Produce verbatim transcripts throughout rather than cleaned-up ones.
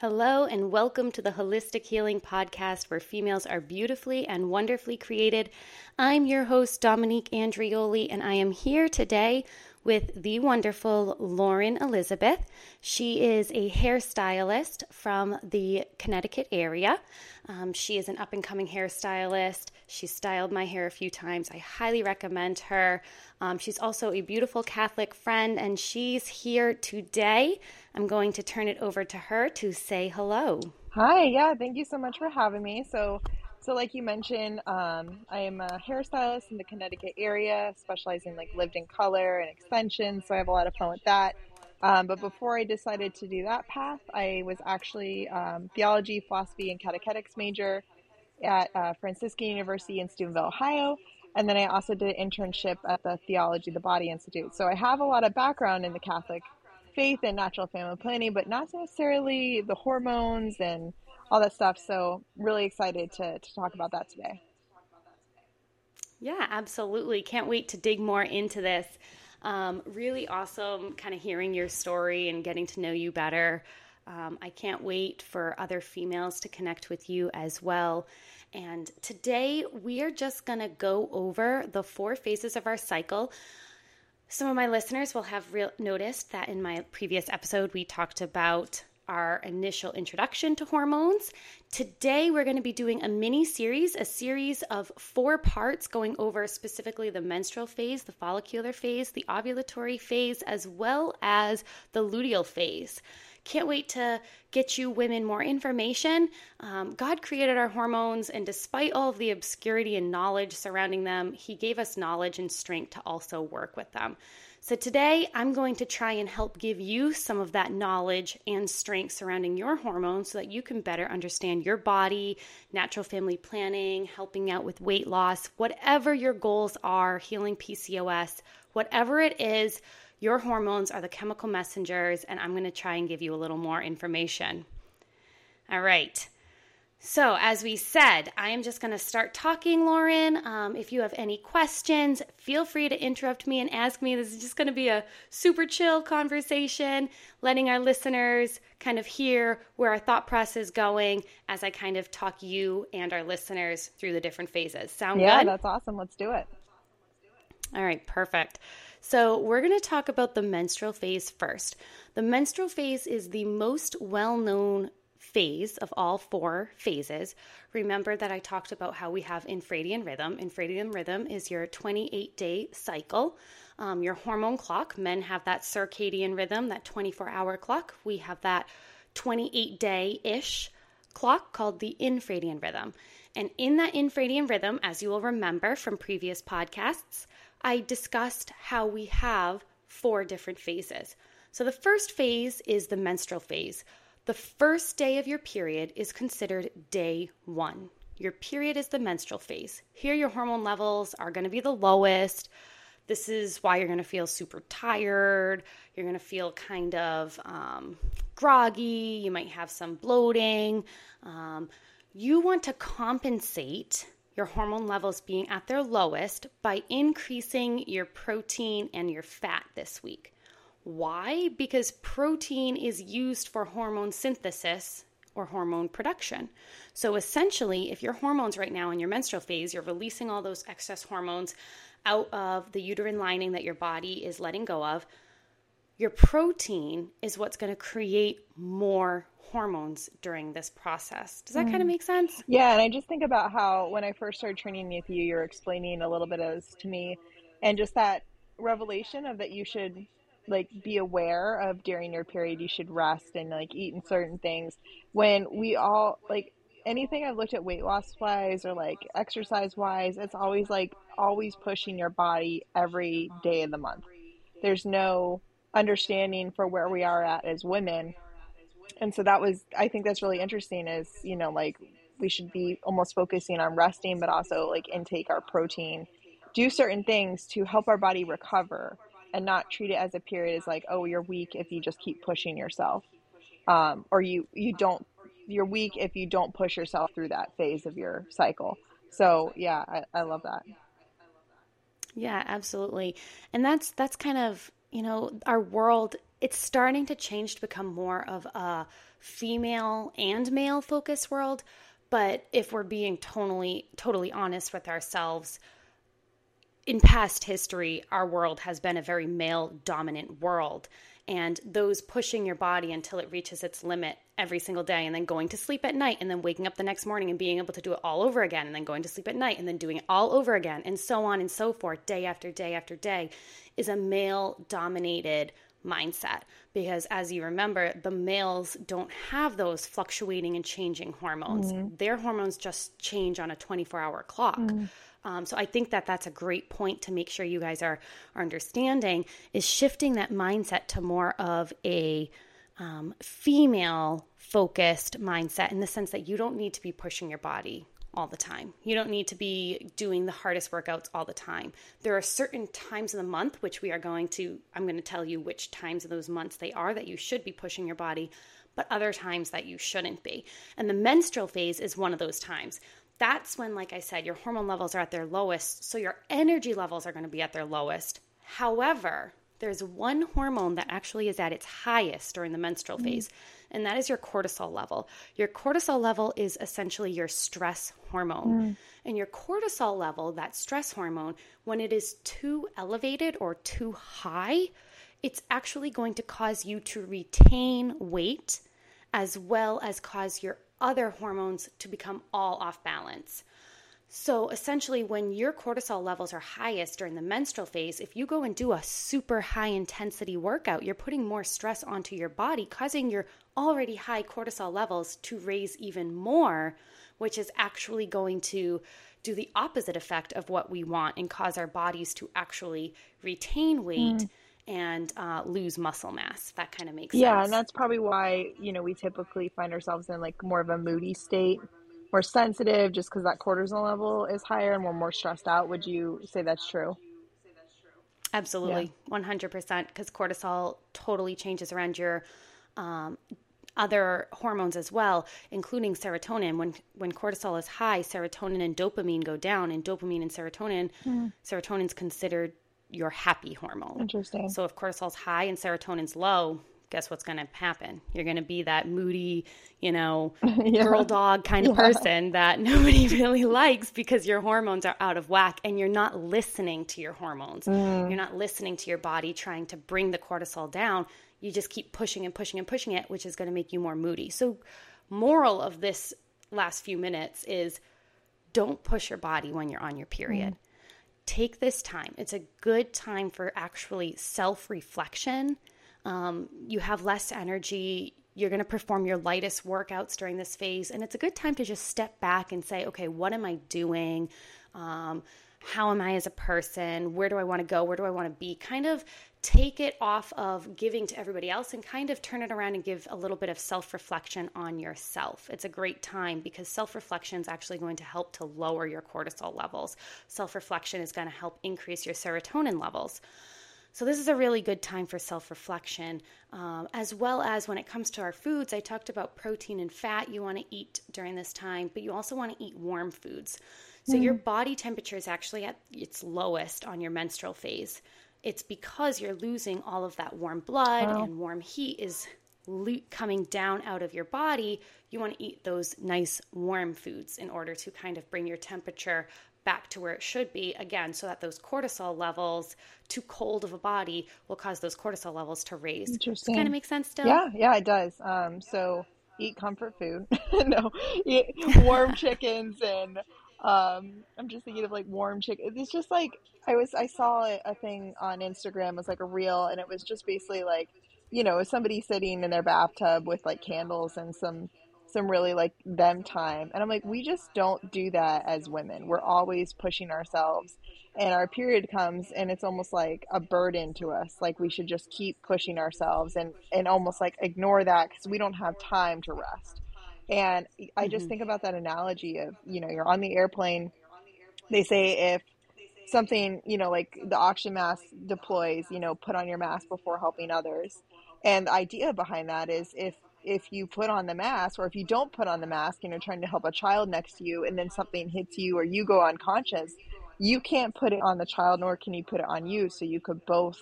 Hello and welcome to the Holistic Healing Podcast, where females are beautifully and wonderfully created. I'm your host, Dominique Andrioli, and I am here today with the wonderful Lauren Elizabeth. She is a hairstylist from the Connecticut area. Um, she is an up-and-coming hairstylist. She styled my hair a few times. I highly recommend her. Um, she's also a beautiful Catholic friend, and she's here today. I'm going to turn it over to her to say hello. Hi, yeah, thank you so much for having me. So, so like you mentioned, um, I am a hairstylist in the Connecticut area, specializing in like lived-in color and extensions, so I have a lot of fun with that. Um, but before I decided to do that path, I was actually um, theology, philosophy, and catechetics major at uh, Franciscan University in Steubenville, Ohio. And then I also did an internship at the Theology of the Body Institute. So I have a lot of background in the Catholic faith and natural family planning, but not necessarily the hormones and all that stuff. So really excited to, to talk about that today. Yeah, absolutely. Can't wait to dig more into this. Um, really awesome kind of hearing your story and getting to know you better. Um, I can't wait for other females to connect with you as well. And today we are just going to go over the four phases of our cycle. Some of my listeners will have re- noticed that in my previous episode, we talked about our initial introduction to hormones. Today, we're going to be doing a mini series, a series of four parts going over specifically the menstrual phase, the follicular phase, the ovulatory phase, as well as the luteal phase. Can't wait to get you women more information. Um, God created our hormones, and despite all of the obscurity and knowledge surrounding them, He gave us knowledge and strength to also work with them. So today, I'm going to try and help give you some of that knowledge and strength surrounding your hormones so that you can better understand your body, natural family planning, helping out with weight loss, whatever your goals are, healing P C O S, whatever it is. Your hormones are the chemical messengers, and I'm going to try and give you a little more information. All right. So as we said, I am just going to start talking, Lauren. Um, if you have any questions, feel free to interrupt me and ask me. This is just going to be a super chill conversation, letting our listeners kind of hear where our thought process is going as I kind of talk you and our listeners through the different phases. Sound yeah, good? Yeah, that's awesome. Let's do it. All right, perfect. So we're going to talk about the menstrual phase first. The menstrual phase is the most well-known phase of all four phases. Remember that I talked about how we have infradian rhythm. Infradian rhythm is your twenty-eight day cycle, um, your hormone clock. Men have that circadian rhythm, that twenty-four hour clock. We have that twenty-eight day-ish clock called the infradian rhythm. And in that infradian rhythm, as you will remember from previous podcasts, I discussed how we have four different phases. So the first phase is the menstrual phase. The first day of your period is considered day one. Your period is the menstrual phase. Here your hormone levels are going to be the lowest. This is why you're going to feel super tired. You're going to feel kind of um, groggy. You might have some bloating. Um, you want to compensate your hormone levels being at their lowest by increasing your protein and your fat this week. Why? Because protein is used for hormone synthesis or hormone production. So essentially, if your hormones right now in your menstrual phase, you're releasing all those excess hormones out of the uterine lining that your body is letting go of, your protein is what's going to create more hormones during this process. Does that mm. kind of make sense? Yeah, and I just think about how when I first started training with you, you were explaining a little bit of this to me, and just that revelation of that you should like be aware of during your period, you should rest and like eat in certain things. When we all like anything I've looked at weight loss wise or like exercise wise, it's always like always pushing your body every day of the month. There's no understanding for where we are at as women. And so that was, I think that's really interesting is, you know, like we should be almost focusing on resting, but also like intake our protein, do certain things to help our body recover and not treat it as a period as like, oh, you're weak if you just keep pushing yourself. Um, or you, you don't, you're weak if you don't push yourself through that phase of your cycle. So yeah, I, I love that. Yeah, absolutely. And that's, that's kind of, you know, our world it's starting to change to become more of a female and male focused world. But if we're being totally, totally honest with ourselves, in past history, our world has been a very male dominant world. And those pushing your body until it reaches its limit every single day and then going to sleep at night and then waking up the next morning and being able to do it all over again and then going to sleep at night and then doing it all over again and so on and so forth, day after day after day, is a male-dominated mindset. Because as you remember, the males don't have those fluctuating and changing hormones. Mm-hmm. Their hormones just change on a twenty-four hour clock. Mm-hmm. Um, so I think that that's a great point to make sure you guys are, are understanding, is shifting that mindset to more of a um, female-focused mindset, in the sense that you don't need to be pushing your body all the time. You don't need to be doing the hardest workouts all the time. There are certain times of the month, which we are going to, I'm going to tell you which times of those months they are, that you should be pushing your body, but other times that you shouldn't be. And the menstrual phase is one of those times. That's when, like I said, your hormone levels are at their lowest, so your energy levels are going to be at their lowest. However, there's one hormone that actually is at its highest during the menstrual mm-hmm. phase, and that is your cortisol level. Your cortisol level is essentially your stress hormone. Mm-hmm. And your cortisol level, that stress hormone, when it is too elevated or too high, it's actually going to cause you to retain weight as well as cause your other hormones to become all off balance. So essentially, when your cortisol levels are highest during the menstrual phase, if you go and do a super high intensity workout, you're putting more stress onto your body, causing your already high cortisol levels to raise even more, which is actually going to do the opposite effect of what we want and cause our bodies to actually retain weight mm. and uh, lose muscle mass. That kind of makes yeah, sense. Yeah, and that's probably why, you know, we typically find ourselves in like more of a moody state. We're sensitive just because that cortisol level is higher and we're more stressed out. Would you say that's true? Absolutely, yeah. one hundred percent, because cortisol totally changes around your um, other hormones as well, including serotonin. When when cortisol is high, serotonin and dopamine go down, and dopamine and serotonin, mm. serotonin's considered your happy hormone. Interesting. So if cortisol's high and serotonin's low, guess what's going to happen? You're going to be that moody, you know, yeah. girl dog kind of yeah. person that nobody really likes, because your hormones are out of whack and you're not listening to your hormones. Mm. You're not listening to your body trying to bring the cortisol down. You just keep pushing and pushing and pushing it, which is going to make you more moody. So moral of this last few minutes is, don't push your body when you're on your period. Mm. Take this time. It's a good time for actually self-reflection. Um, you have less energy. You're going to perform your lightest workouts during this phase. And it's a good time to just step back and say, okay, what am I doing? Um, how am I as a person? Where do I want to go? Where do I want to be? Kind of take it off of giving to everybody else and kind of turn it around and give a little bit of self-reflection on yourself. It's a great time, because self-reflection is actually going to help to lower your cortisol levels. Self-reflection is going to help increase your serotonin levels. So this is a really good time for self-reflection, um, as well as when it comes to our foods. I talked about protein and fat you want to eat during this time, but you also want to eat warm foods. So mm. your body temperature is actually at its lowest on your menstrual phase. It's because you're losing all of that warm blood wow. and warm heat is le- coming down out of your body. You want to eat those nice warm foods in order to kind of bring your temperature back to where it should be again, so that those cortisol levels, too cold of a body, will cause those cortisol levels to raise. Interesting. Does kind of make sense still? Yeah, yeah, it does. Um, so eat comfort food. no, eat warm chickens, and um, I'm just thinking of like warm chicken. It's just like I was. I saw a, a thing on Instagram. It was like a reel, and it was just basically like, you know, somebody sitting in their bathtub with like candles and some. some really like them time. And I'm like, we just don't do that as women. We're always pushing ourselves, and our period comes and it's almost like a burden to us. Like we should just keep pushing ourselves and, and almost like ignore that, because we don't have time to rest. And I just mm-hmm. think about that analogy of, you know, you're on the airplane. They say if something, you know, like the oxygen mask deploys, you know, put on your mask before helping others. And the idea behind that is if, if you put on the mask, or if you don't put on the mask and you're trying to help a child next to you and then something hits you or you go unconscious, you can't put it on the child, nor can you put it on you. So you could both,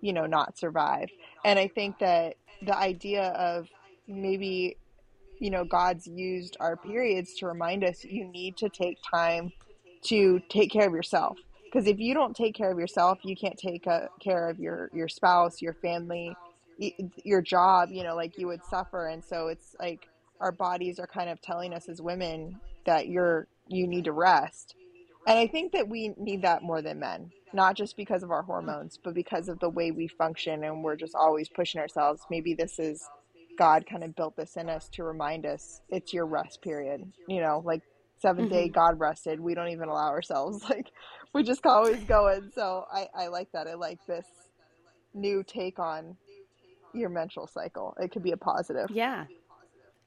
you know, not survive. And I think that the idea of maybe, you know, God's used our periods to remind us you need to take time to take care of yourself. Because if you don't take care of yourself, you can't take uh, care of your, your spouse, your family, your job, you know, like you would suffer. And so it's like our bodies are kind of telling us as women that you're, you need to rest. And I think that we need that more than men, not just because of our hormones, but because of the way we function and we're just always pushing ourselves. Maybe this is God kind of built this in us to remind us it's your rest period, you know, like seventh day God rested. We don't even allow ourselves, like we just always going. So I, I like that. I like this new take on your menstrual cycle. It could be a positive. Yeah.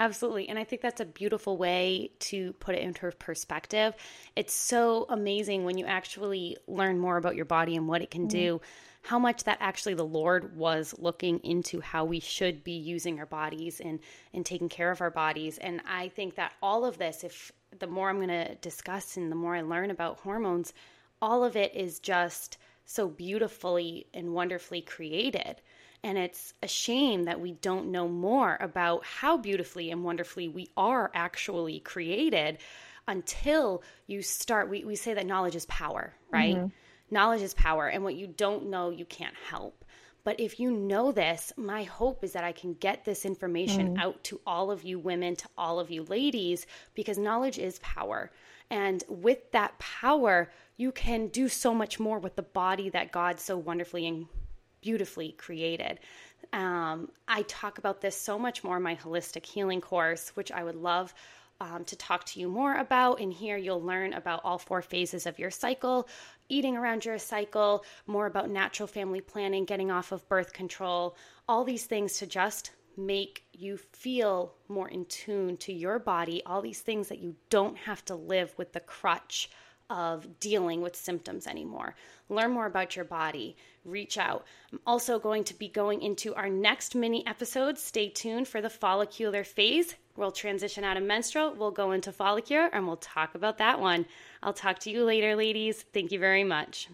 Absolutely. And I think that's a beautiful way to put it into perspective. It's so amazing when you actually learn more about your body and what it can mm-hmm. do, how much that actually the Lord was looking into how we should be using our bodies and, and taking care of our bodies. And I think that all of this, if the more I'm going to discuss and the more I learn about hormones, all of it is just so beautifully and wonderfully created. And it's a shame that we don't know more about how beautifully and wonderfully we are actually created until you start. We, we say that knowledge is power, right? Mm-hmm. Knowledge is power. And what you don't know, you can't help. But if you know this, my hope is that I can get this information mm-hmm. out to all of you women, to all of you ladies, because knowledge is power. And with that power, you can do so much more with the body that God so wonderfully and beautifully created. Um, I talk about this so much more in my holistic healing course, which I would love um, to talk to you more about. And here you'll learn about all four phases of your cycle, eating around your cycle, more about natural family planning, getting off of birth control, all these things to just make you feel more in tune to your body, all these things that you don't have to live with the crutch of dealing with symptoms anymore. Learn more about your body. Reach out. I'm also going to be going into our next mini episode. Stay tuned for the follicular phase. We'll transition out of menstrual. We'll go into follicular and we'll talk about that one. I'll talk to you later, ladies. Thank you very much.